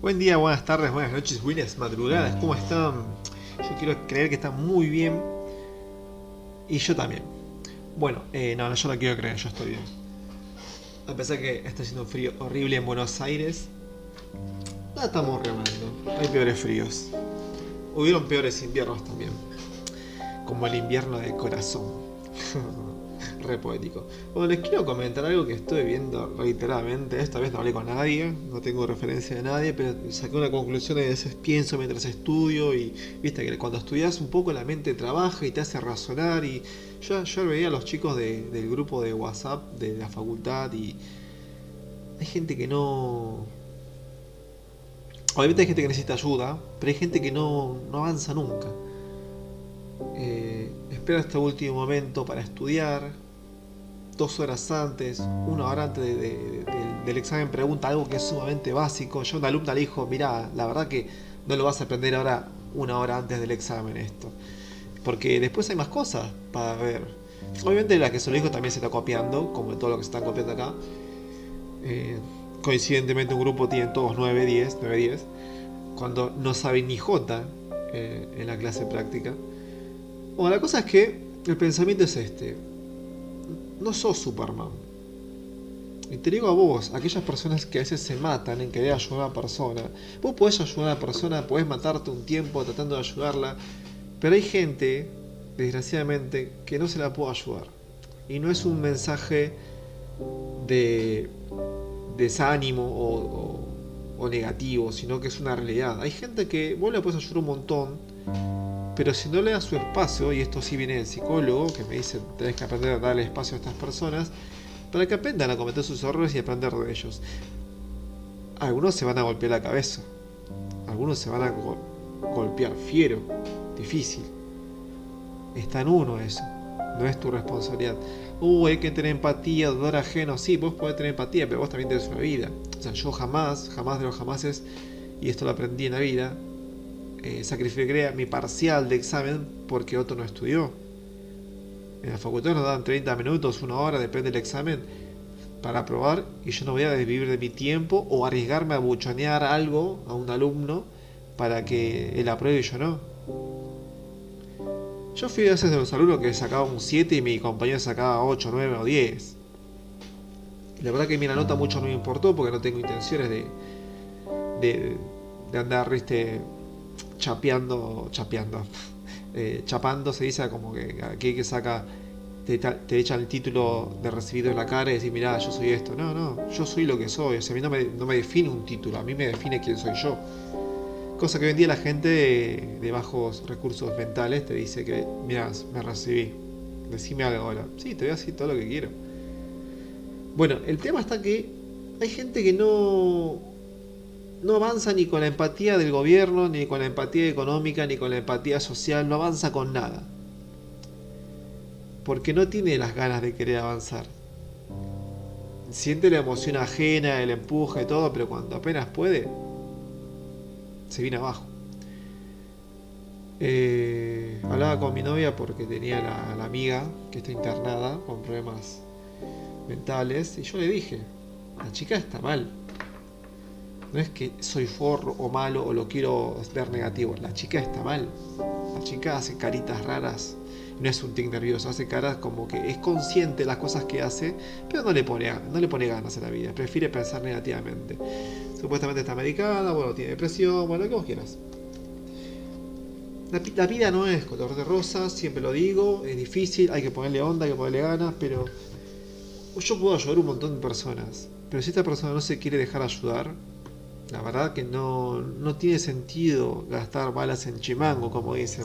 Buen día, buenas tardes, buenas noches, buenas madrugadas, ¿cómo están? Yo quiero creer que están muy bien. Y yo también. Bueno, no, yo no quiero creer, yo estoy bien. A pesar que está haciendo un frío horrible en Buenos Aires, la estamos remando. Hay peores fríos. Hubieron peores inviernos también. Como el invierno de corazón. Re poético. Bueno, les quiero comentar algo que estuve viendo reiteradamente. Esta vez no hablé con nadie, no tengo referencia de nadie, pero saqué una conclusión y a veces pienso mientras estudio. Y viste que cuando estudias un poco la mente trabaja y te hace razonar. Y yo veía a los chicos del grupo de WhatsApp de la facultad y hay gente que no... Obviamente hay gente que necesita ayuda, pero hay gente que no avanza nunca. Espera hasta el último momento para estudiar, 2 horas antes, 1 hora antes del examen pregunta algo que es sumamente básico. Yo a una alumna le dijo, mirá, la verdad que no lo vas a aprender ahora 1 hora antes del examen esto, porque después hay más cosas para ver. Obviamente la que se lo dijo también se está copiando, como todo lo que se está copiando acá. Coincidentemente un grupo tiene todos 9-10, cuando no saben ni J en la clase práctica. Bueno, la cosa es que el pensamiento es este: no sos Superman. Y te digo a vos, aquellas personas que a veces se matan en querer ayudar a una persona. Vos podés ayudar a una persona, podés matarte un tiempo tratando de ayudarla, pero hay gente, desgraciadamente, que no se la puede ayudar. Y no es un mensaje de desánimo o negativo, sino que es una realidad. Hay gente que vos le podés ayudar un montón, pero si no le das su espacio, y esto sí viene del psicólogo, que me dice, tenés que aprender a darle espacio a estas personas, para que aprendan a cometer sus errores y aprender de ellos. Algunos se van a golpear la cabeza, algunos se van a golpear fiero, difícil. Está en uno eso, no es tu responsabilidad. Hay que tener empatía, dolor ajeno. Sí, vos podés tener empatía, pero vos también tenés una vida. O sea, yo jamás de los jamases, y esto lo aprendí en la vida, sacrifiqué mi parcial de examen porque otro no estudió. En la facultad nos dan 30 minutos, 1 hora, depende del examen, para aprobar, y yo no voy a desvivir de mi tiempo o arriesgarme a buchonear algo a un alumno para que él apruebe y yo no. Yo fui a veces de los alumnos que sacaba un 7 y mi compañero sacaba 8, 9 o 10. La verdad que a mí la nota mucho no me importó porque no tengo intenciones de andar, ¿viste?, chapando se dice, como que aquel que saca, te echan el título de recibido en la cara y decís, mirá, yo soy esto. No, yo soy lo que soy. O sea, a mí no me define un título, a mí me define quién soy yo. Cosa que hoy en día la gente de bajos recursos mentales te dice que, mirá, me recibí, decime algo ahora. Sí, te voy a decir todo lo que quiero. Bueno, el tema está que hay gente que no avanza ni con la empatía del gobierno, ni con la empatía económica, ni con la empatía social. No avanza con nada, porque no tiene las ganas de querer avanzar. Siente la emoción ajena, el empuje y todo, pero cuando apenas puede, se viene abajo. Hablaba con mi novia porque tenía la amiga que está internada con problemas mentales, y yo le dije, la chica está mal. No es que soy forro o malo o lo quiero ver negativo. La chica está mal. La chica hace caritas raras. No es un tic nervioso. Hace caras como que es consciente de las cosas que hace, pero no le pone ganas a la vida. Prefiere pensar negativamente. Supuestamente está medicada, bueno, tiene depresión, bueno, lo que vos quieras. La vida no es color de rosa, siempre lo digo. Es difícil, hay que ponerle onda, hay que ponerle ganas, pero yo puedo ayudar a un montón de personas. Pero si esta persona no se quiere dejar ayudar, la verdad que no tiene sentido gastar balas en chimango, como dicen.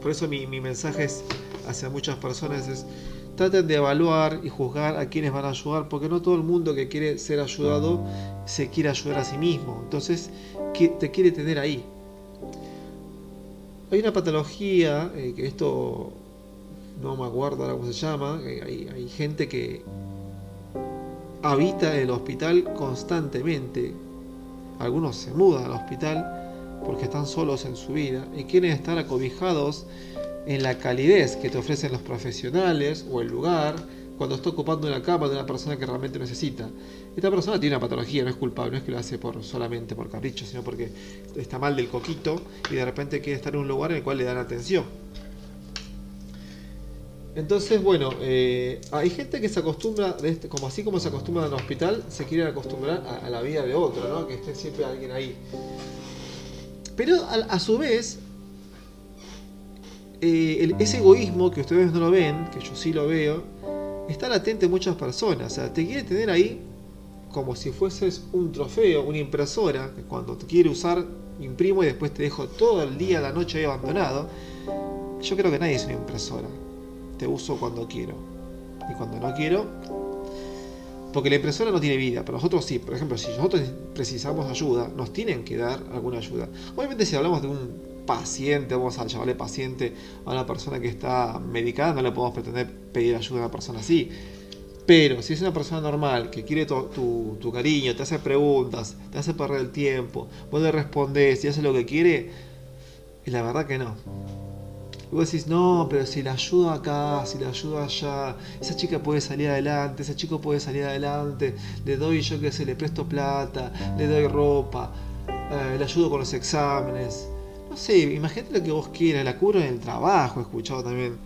Por eso mi mensaje es, hacia muchas personas es, traten de evaluar y juzgar a quienes van a ayudar, porque no todo el mundo que quiere ser ayudado se quiere ayudar a sí mismo. Entonces, te quiere tener ahí. Hay una patología, que esto no me acuerdo ahora cómo se llama, hay gente que habita en el hospital constantemente. Algunos se mudan al hospital porque están solos en su vida y quieren estar acobijados en la calidez que te ofrecen los profesionales o el lugar cuando está ocupando la cama de una persona que realmente necesita. Esta persona tiene una patología, no es culpable, no es que lo hace solamente por capricho, sino porque está mal del coquito y de repente quiere estar en un lugar en el cual le dan atención. Entonces, bueno, hay gente que se acostumbra, así como se acostumbra al hospital, se quiere acostumbrar a la vida de otro, ¿no? Que esté siempre alguien ahí. Pero a su vez, ese egoísmo que ustedes no lo ven, que yo sí lo veo, está latente en muchas personas. O sea, te quiere tener ahí como si fueses un trofeo, una impresora, que cuando te quiere usar, imprimo y después te dejo todo el día, la noche ahí abandonado. Yo creo que nadie es una impresora. Te uso cuando quiero y cuando no quiero, porque la impresora no tiene vida, pero nosotros sí. Por ejemplo, si nosotros precisamos ayuda, nos tienen que dar alguna ayuda. Obviamente, si hablamos de un paciente, vamos a llamarle paciente a una persona que está medicada, no le podemos pretender pedir ayuda a una persona así. Pero si es una persona normal que quiere tu cariño, te hace preguntas, te hace perder el tiempo, vos le respondés y hace lo que quiere, y la verdad que no. Y vos decís, no, pero si la ayudo acá, si la ayudo allá, esa chica puede salir adelante, ese chico puede salir adelante, le doy, yo qué sé, le presto plata, le doy ropa, le ayudo con los exámenes. No sé, imagínate lo que vos quieras, la curo en el trabajo, he escuchado también.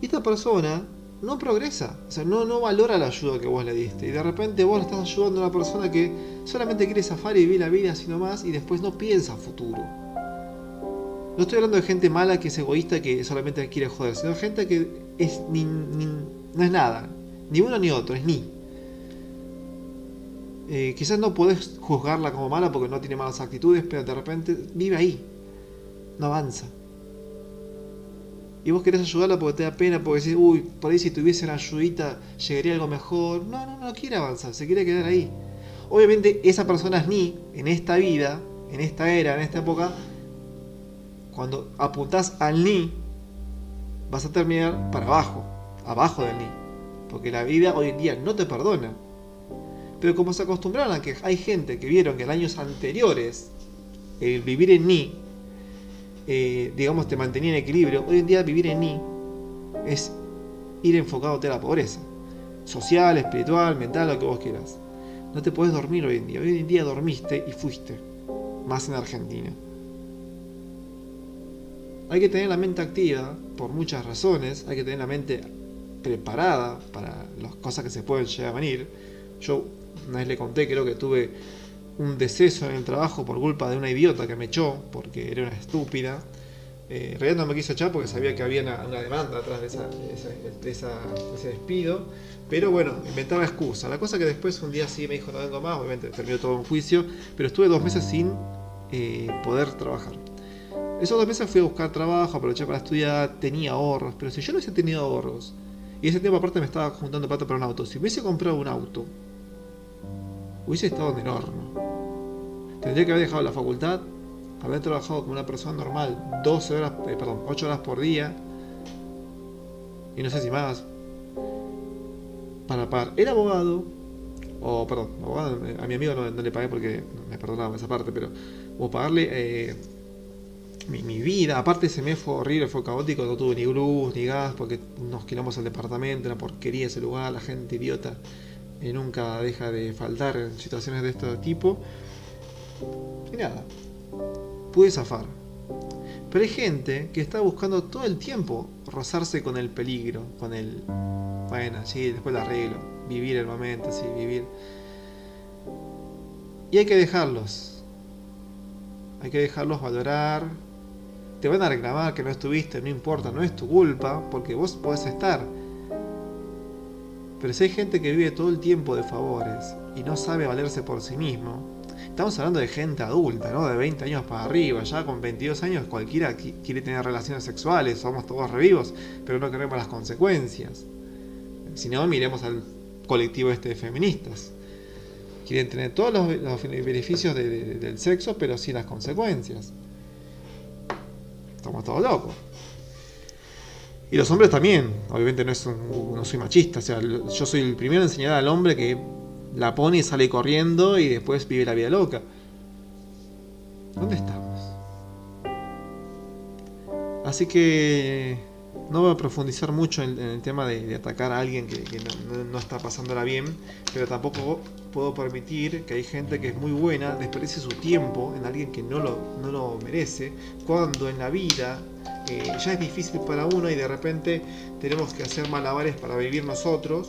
Y esta persona no progresa, o sea, no valora la ayuda que vos le diste. Y de repente vos le estás ayudando a una persona que solamente quiere zafar y vivir la vida así nomás y después no piensa a futuro. No estoy hablando de gente mala que es egoísta, que solamente quiere joder, sino gente que es no es nada, ni uno ni otro, es ni. Quizás no podés juzgarla como mala porque no tiene malas actitudes, pero de repente vive ahí, no avanza. Y vos querés ayudarla porque te da pena, porque decís, uy, por ahí si tuviese una ayudita llegaría algo mejor. No quiere avanzar, se quiere quedar ahí. Obviamente esa persona es ni, en esta vida, en esta era, en esta época. Cuando apuntás al ni, vas a terminar para abajo, abajo del ni. Porque la vida hoy en día no te perdona. Pero como se acostumbraron a que hay gente que vieron que en años anteriores el vivir en ni, digamos, te mantenía en equilibrio, hoy en día vivir en ni es ir enfocándote a la pobreza. Social, espiritual, mental, lo que vos quieras. No te podés dormir hoy en día. Hoy en día dormiste y fuiste. Más en Argentina. Hay que tener la mente activa por muchas razones, hay que tener la mente preparada para las cosas que se pueden llegar a venir. Yo una vez le conté, creo que tuve un deceso en el trabajo por culpa de una idiota que me echó, porque era una estúpida. En realidad no me quiso echar porque sabía que había una demanda atrás de ese despido. Pero bueno, inventaba excusa. La cosa que después un día sí me dijo no vengo más, obviamente terminó todo un juicio, pero estuve 2 meses sin poder trabajar. Esos 2 meses fui a buscar trabajo, aproveché para estudiar, tenía ahorros, pero si yo no hubiese tenido ahorros, y ese tiempo aparte me estaba juntando plata para un auto, si hubiese comprado un auto, hubiese estado en el horno. Tendría que haber dejado la facultad, haber trabajado como una persona normal, 8 horas por día, y no sé si más, para pagar el abogado, abogado, a mi amigo no le pagué porque me perdonaba esa parte, pero como pagarle... Mi vida, aparte ese mes fue horrible, fue caótico, no tuve ni luz, ni gas, porque nos quilamos al departamento, una porquería ese lugar, la gente idiota nunca deja de faltar en situaciones de este tipo. Y nada, pude zafar. Pero hay gente que está buscando todo el tiempo rozarse con el peligro, con el, bueno, sí, después lo arreglo, vivir el momento, sí, vivir. Y hay que dejarlos. Hay que dejarlos valorar. Te van a reclamar que no estuviste, no importa, no es tu culpa, porque vos podés estar. Pero si hay gente que vive todo el tiempo de favores y no sabe valerse por sí mismo, estamos hablando de gente adulta, ¿no? De 20 años para arriba, ya con 22 años cualquiera quiere tener relaciones sexuales, somos todos revivos, pero no queremos las consecuencias. Si no, miremos al colectivo este de feministas. Quieren tener todos los beneficios del sexo, pero sin las consecuencias. Estamos todos locos. Y los hombres también. Obviamente no soy machista. O sea, yo soy el primero en enseñar al hombre que la pone y sale corriendo y después vive la vida loca. ¿Dónde estamos? Así que No voy a profundizar mucho en el tema de atacar a alguien que no está pasándola bien, pero tampoco puedo permitir que hay gente que es muy buena, desperdicie su tiempo en alguien que no lo merece, cuando en la vida ya es difícil para uno y de repente tenemos que hacer malabares para vivir nosotros,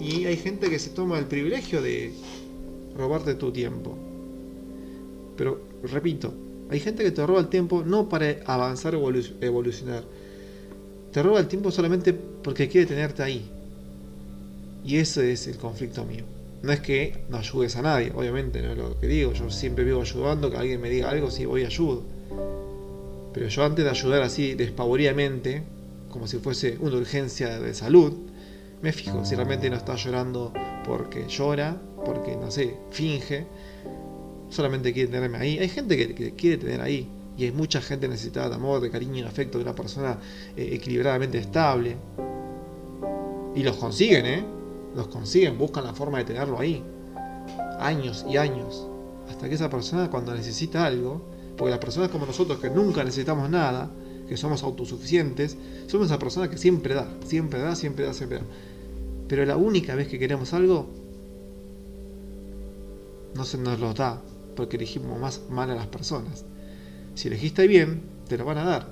y hay gente que se toma el privilegio de robarte tu tiempo. Pero, repito, hay gente que te roba el tiempo no para avanzar o evolucionar. Te roba el tiempo solamente porque quiere tenerte ahí. Y ese es el conflicto mío. No es que no ayudes a nadie, obviamente, no es lo que digo. Yo siempre vivo ayudando, que alguien me diga algo, sí, voy y ayudo. Pero yo antes de ayudar así despavoridamente, como si fuese una urgencia de salud, me fijo si realmente no está llorando porque llora, porque, no sé, finge, solamente quiere tenerme ahí. Hay gente que quiere tener ahí. Y hay mucha gente necesitada de amor, de cariño y de afecto, de una persona equilibradamente estable. Y los consiguen, ¿eh? Los consiguen, buscan la forma de tenerlo ahí. Años y años. Hasta que esa persona, cuando necesita algo, porque las personas como nosotros que nunca necesitamos nada, que somos autosuficientes, somos esa persona que siempre da, siempre da, siempre da, siempre da. Pero la única vez que queremos algo, no se nos lo da, porque elegimos más mal a las personas. Si elegiste bien, te lo van a dar.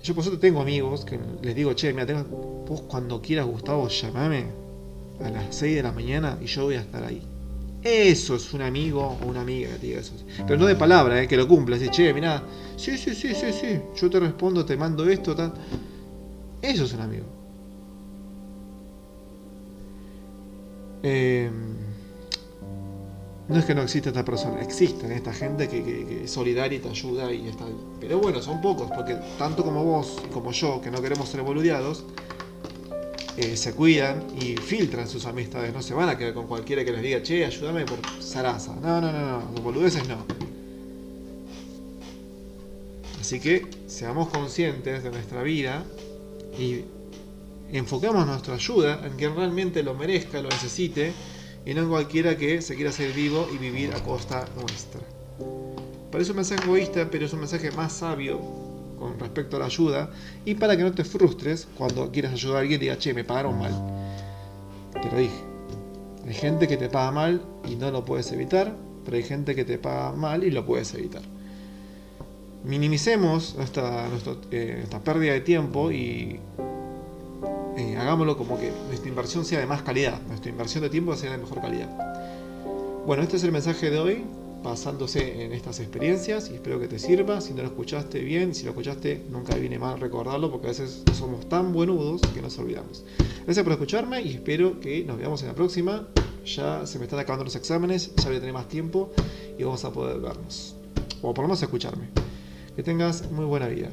Yo por eso tengo amigos que les digo, che, mira, vos cuando quieras, Gustavo, llamame a las 6 de la mañana y yo voy a estar ahí. Eso es un amigo o una amiga que te diga eso. Pero no de palabra, que lo cumpla. Dice, che, mirá, sí, yo te respondo, te mando esto, tal. Eso es un amigo. No es que no exista esta persona, existen esta gente que es solidaria y te ayuda y está. Pero bueno, son pocos, porque tanto como vos y como yo, que no queremos ser boludeados, se cuidan y filtran sus amistades. No se van a quedar con cualquiera que les diga, che, ayúdame por zaraza. No, los boludeces no. Así que seamos conscientes de nuestra vida y enfoquemos nuestra ayuda en quien realmente lo merezca, lo necesite, y no en cualquiera que se quiera hacer vivo y vivir a costa nuestra. Parece un mensaje egoísta, pero es un mensaje más sabio con respecto a la ayuda, y para que no te frustres cuando quieras ayudar a alguien y digas, che, me pagaron mal. Te lo dije. Hay gente que te paga mal y no lo puedes evitar, pero hay gente que te paga mal y lo puedes evitar. Minimicemos nuestra pérdida de tiempo y hagámoslo como que nuestra inversión sea de más calidad, nuestra inversión de tiempo sea de mejor calidad. Bueno, este es el mensaje de hoy, basándose en estas experiencias, y espero que te sirva. Si no lo escuchaste bien, si lo escuchaste, nunca viene mal recordarlo, porque a veces somos tan buenudos que nos olvidamos. Gracias por escucharme y espero que nos veamos en la próxima. Ya se me están acabando los exámenes, ya voy a tener más tiempo y vamos a poder vernos, o por lo menos escucharme. Que tengas muy buena vida.